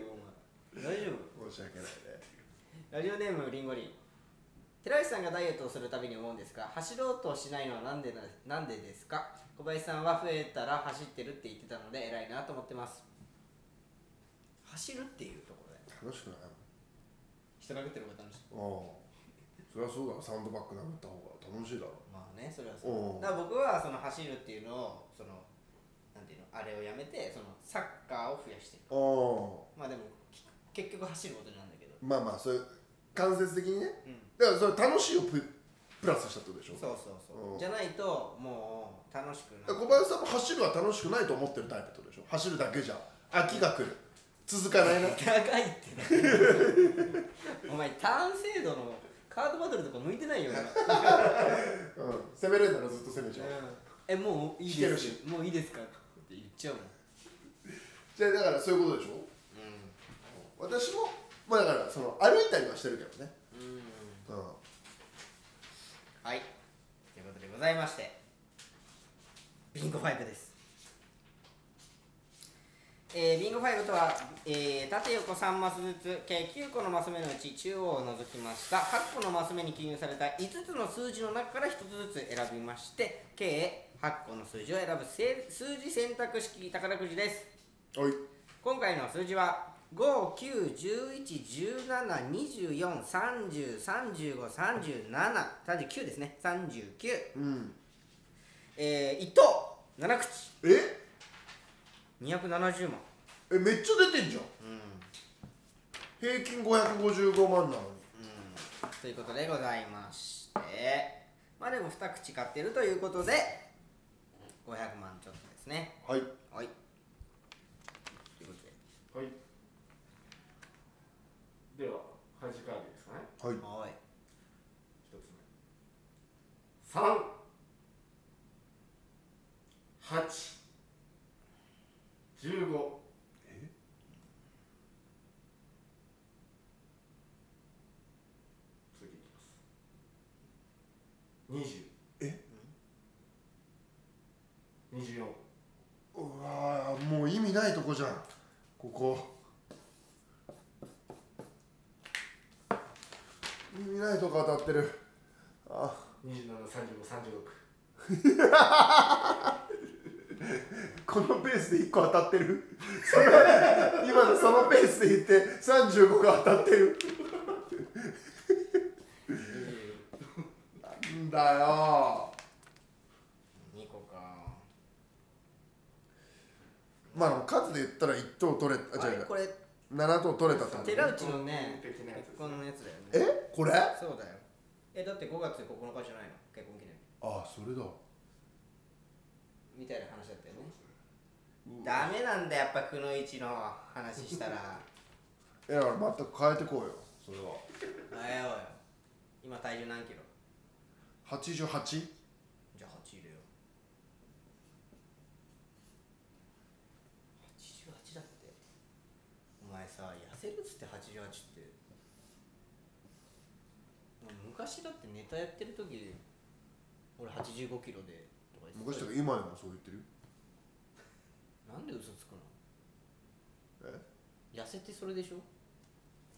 お前。大丈夫？申し訳ないね。ラジオネームリンゴリン。寺内さんがダイエットをするたびに思うんですが、走ろうとしないのはなんでですか？小林さんは増えたら走ってるって言ってたので偉いなと思ってます。走るっていうところで楽しくない？人殴ってる方が楽しい。そりゃそうだ、サンドバッグ殴った方が楽しいだろ。まあね、それはそうだから僕はその走るっていうのをそのなんていうのあれをやめてそのサッカーを増やしてる。まあでも結局走ることなんだけど、まあまあそういう間接的にね、うん、だからそれ楽しいをプラスしたってことでしょ。そうそうそう、うん、じゃないともう楽しくない。小林さんも走るは楽しくないと思ってるタイプってことでしょ。走るだけじゃ飽きが来る、続かないな。長いってお前単精度のカードバトルとか向いてないよ、うん、攻めれるならずっと攻めちゃう、うん、もういいですもういいですかって言っちゃうもんじゃあだからそういうことでしょ、うん、私もまあだからその歩いたりはしてるけどね。うん、うん、はい、ということでございまして、ビンゴ5です。ビンゴ5とは、縦横3マスずつ計9個のマス目のうち中央を除きました8個のマス目に記入された5つの数字の中から1つずつ選びまして計8個の数字を選ぶ数字選択式宝くじです。はい、今回の数字は5、9、11、17、24、30、35、37、39ですね、39、うん、1等7口え270万え、めっちゃ出てんじゃん、うん、平均555万なのに、うん、ということでございまして、まあでも2口買ってるということで500万ちょっとですね。はいはい、ということで、はい、では、カジカードですかね。はい。はい。一つ目。3、8、15。え？次いきます。20。え？24。うわー、もう意味ないとこじゃん。ここ。意味ないとこ当たってる。ああ、27、35、36 このペースで1個当たってる今のそのペースでいって35が当たってるなんだよ2個か。まあ数で言ったら1等取れたじゃあこれ7等取れたってこと。寺内のね、結婚のやつだよね。え、これそうだよ。え、だって5月9日じゃないの、結婚記念。ああ、それだみたいな話だったよね。ダメなんだ、やっぱくのいちの話したらえ、だから全く変えてこうよ、それは。変えようよ。今体重何キロ？ 88？ じゃあ8入れよう。88だって。お前さ、痩せるっつって88って昔だってネタやってる時俺85キロでとか言ってた。昔とか今でもそう言ってる。なんで嘘つくの？え？痩せてそれでしょ？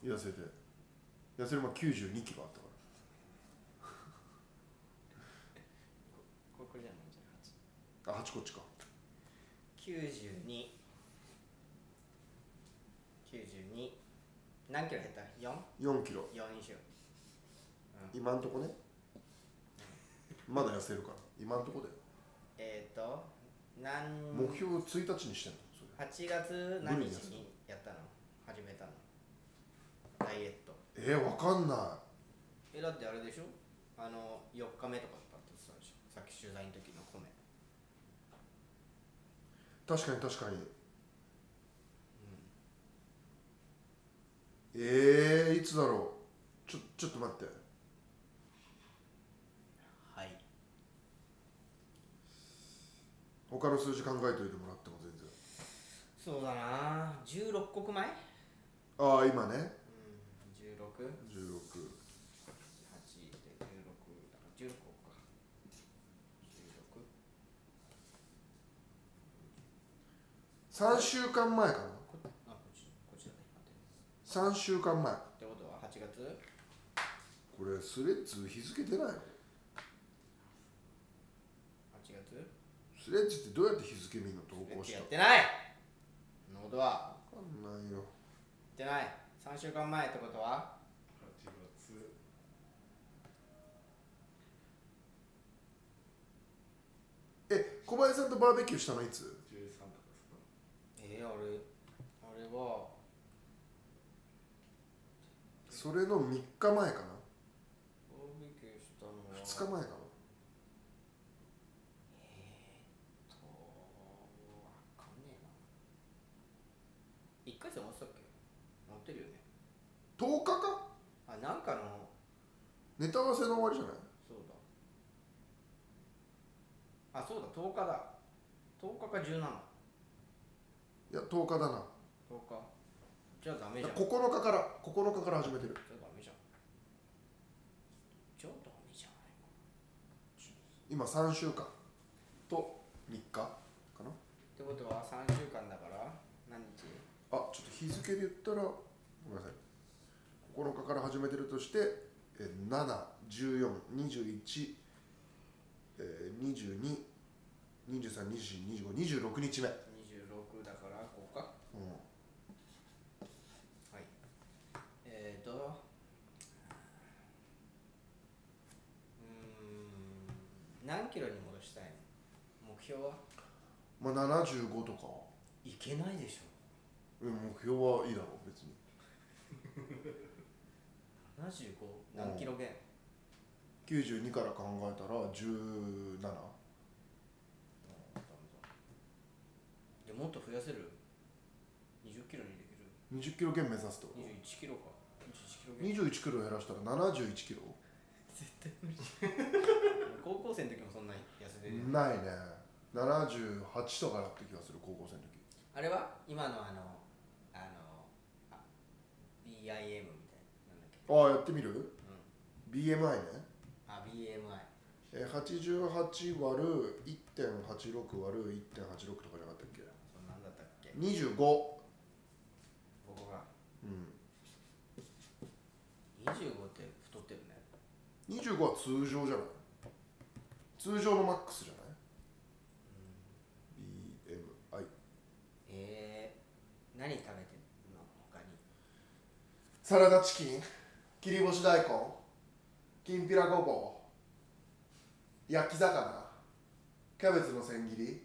痩せてる前92キロあったからこれじゃないんじゃない？8、あ、8こっちか。92何キロ減った？ 4 キロ。4にしよう。今んとこね、まだ痩せるから今んとこだよ。目標を1日にしてんの。それ8月何日にやったの？始めたのダイエット。わかんない。だってあれでしょ、4日目とかだって言ってたでしょ、さっき取材の時の米。確かに、うん、いつだろう。ちょっと待って。他の数字考えといてもらっても全然。そうだな、16国前。ああ、今ね、うん、16 8で16だから16個か。16、3週間前かな。あ、こっちだね。3週間前ってことは8月。これスレッズ日付出ないの？8月。スレッジってどうやって日付見るの？投稿した。やってない。そんなことは。分かんないよ。やってない。3週間前ってことは。8月。小林さんとバーベキューしたのいつ？13とかですか？あれは。それの3日前かな。バーベキューしたのは。2日前かな。1回戦持ってたっけ？持ってるよね。10日か？あ、なんかのネタ合わせの終わりじゃない？そうだ。あ、そうだ、10日だ。10日か17。いや、10日だな。10日。じゃあダメじゃん。9日から始めてる。じゃあダメじゃん。ちょっとダメじゃないか。今3週間と3日かな。ってことは3週間だから何日？あ、ちょっと日付で言ったら、ごめんなさい、9日から始めてるとして、7、14、21、22、23、24、25、26日目。26だから5か。うん。何キロに戻したいの？目標は？まあ75とかいけないでしょ。目標はいいだろう別に。75？ 何キロ減？92から考えたら17。でもっと増やせる？20キロにできる？20キロ減目指すと。21キロか。21キロ減らしたら71キロ。絶対無理。高校生の時もそんな痩せてる。ないね。78とかだった気がする高校生の時。あれは今のBIM みたいな。なんだっけ。ああやってみる？うん。BMI ね。あ BMI。88割る 1.86 割る 1.86 とかじゃなかったっけ？そんなんだったっけ？25。ここが。うん。25って太ってるね。25は通常じゃない？通常のマックスじゃない？うん、BMI。何食べてるの他に？サラダチキン、切り干し大根、きんぴらごぼう、焼き魚、キャベツの千切り、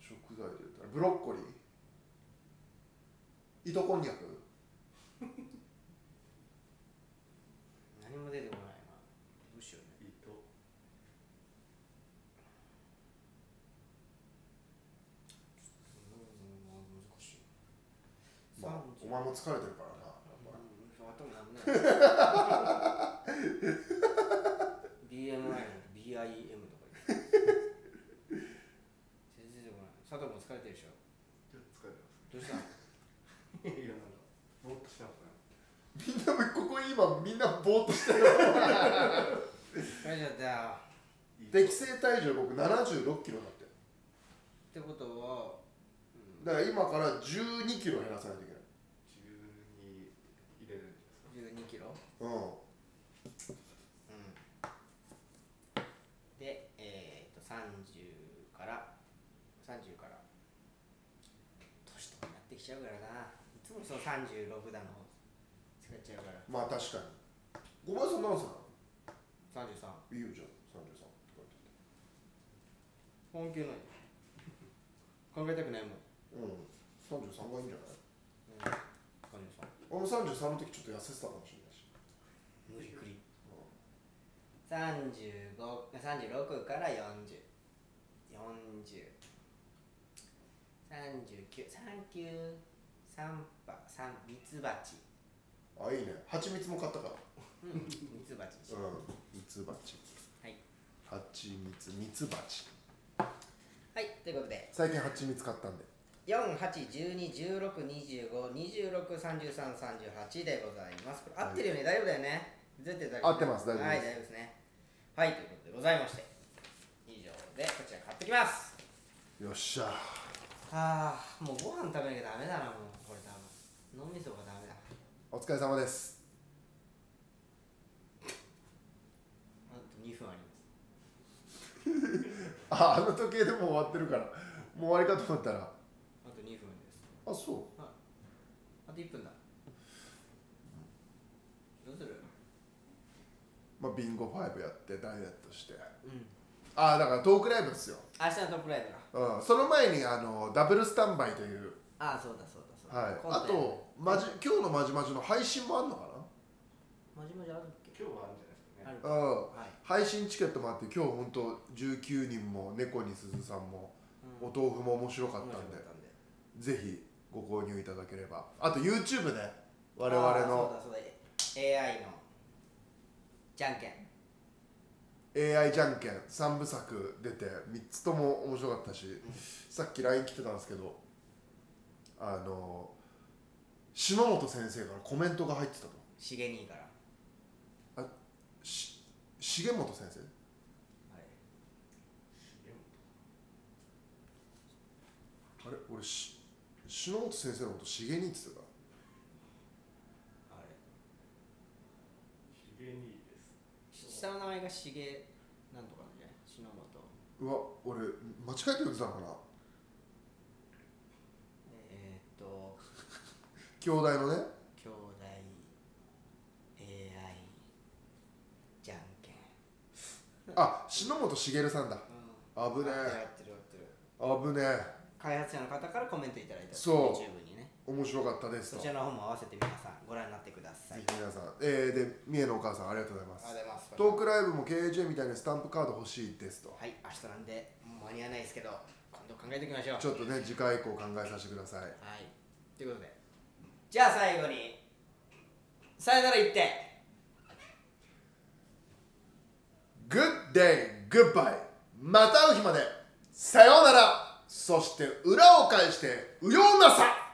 食材で言ったらブロッコリー、糸こんにゃく。何も出てこないな。どうしようね。難しい、まあ、お前も疲れてるからな。BMI の BIM とか言って全然出てこない。佐藤も疲れてるでしょ。疲れてます。どうしたの？いやぼーっとしてますね。みんなここ今みんなぼーっとしてる。疲れちゃったよ。適正体重僕76キロだって。ってことは、うん、だから今から12キロ減らさないといけない。12入れるんですか？12キロ。うん。うん。で、30から年とかなってきちゃうからな。そう、36だの使っちゃうから。まあ確かに。小林さん何歳なの？ 33。 いいよじゃあ33って書いてある。関係ない。考えたくないもん。うん、33がいいんじゃない？うん、33。俺33の時ちょっと痩せてたかもしれないし。無理くり、うん、36から40403939ミツバチ。あ、いいね。蜂蜜も買ったから。うん、ミツバチ。うん、ミツバチ。はい。蜂蜜、ミツバチ。はい、ということで。最近蜂蜜買ったんで。48121625263338でございます。これ合ってるよね、大丈夫だよね。ずってた。合ってます、大丈夫です。はい、大丈夫ですね。はい、ということでございまして。以上で、こちら買ってきます。よっしゃ。はあ、もうご飯食べなきゃダメだな、もう。脳みそがダメだ。お疲れ様です。あと2分あります。あ、あの時計でも終わってるから、もう終わりかと思ったら。あと2分です。あ、そう。はい、あと1分だ。どうする？まあビンゴ5やってダイエットして。うん。ああ、だからトークライブですよ。明日のトークライブだ。うん。その前にダブルスタンバイという。ああ、そうだそうだ。はい、あと今日のまじまじの配信もあんのかな。まじまじあるっけ？今日はあるんじゃないですかね。ああ、配信チケットもあって、今日ほんと19人も猫に鈴さんもお豆腐も面白かったんで、ぜひご購入いただければ。あと YouTube ね、我々の AI のじゃんけん AI じゃんけん3部作出て3つとも面白かったし、さっき LINE 来てたんですけど、島本先生からコメントが入ってたと。しげにから重本先生、はい、あれ俺島本先生のことしげにって言ってた。あれしげにです。下の名前がしげなんとかね、島本。うわ、俺間違えて言ってたのかな。兄弟のね、兄弟 AI じゃんけんあ、篠本茂さんだ。危ねえ。危ねえ。開発者の方からコメントいただいた。そう。面白かったですと。そちらの方も合わせて皆さんご覧になってください。ぜひ皆さん、で、三重のお母さんありがとうございます。ありがとうございます。トークライブも KAJ みたいなスタンプカード欲しいですと。はい、明日なんで間に合わないですけど、今度考えておきましょう。ちょっとね、次回以降考えさせてください。はい。ということで、じゃあ最後に、さよなら言って、グッデイ、グッバイ、また会う日まで、さようなら、そして裏を返して、うようなさ。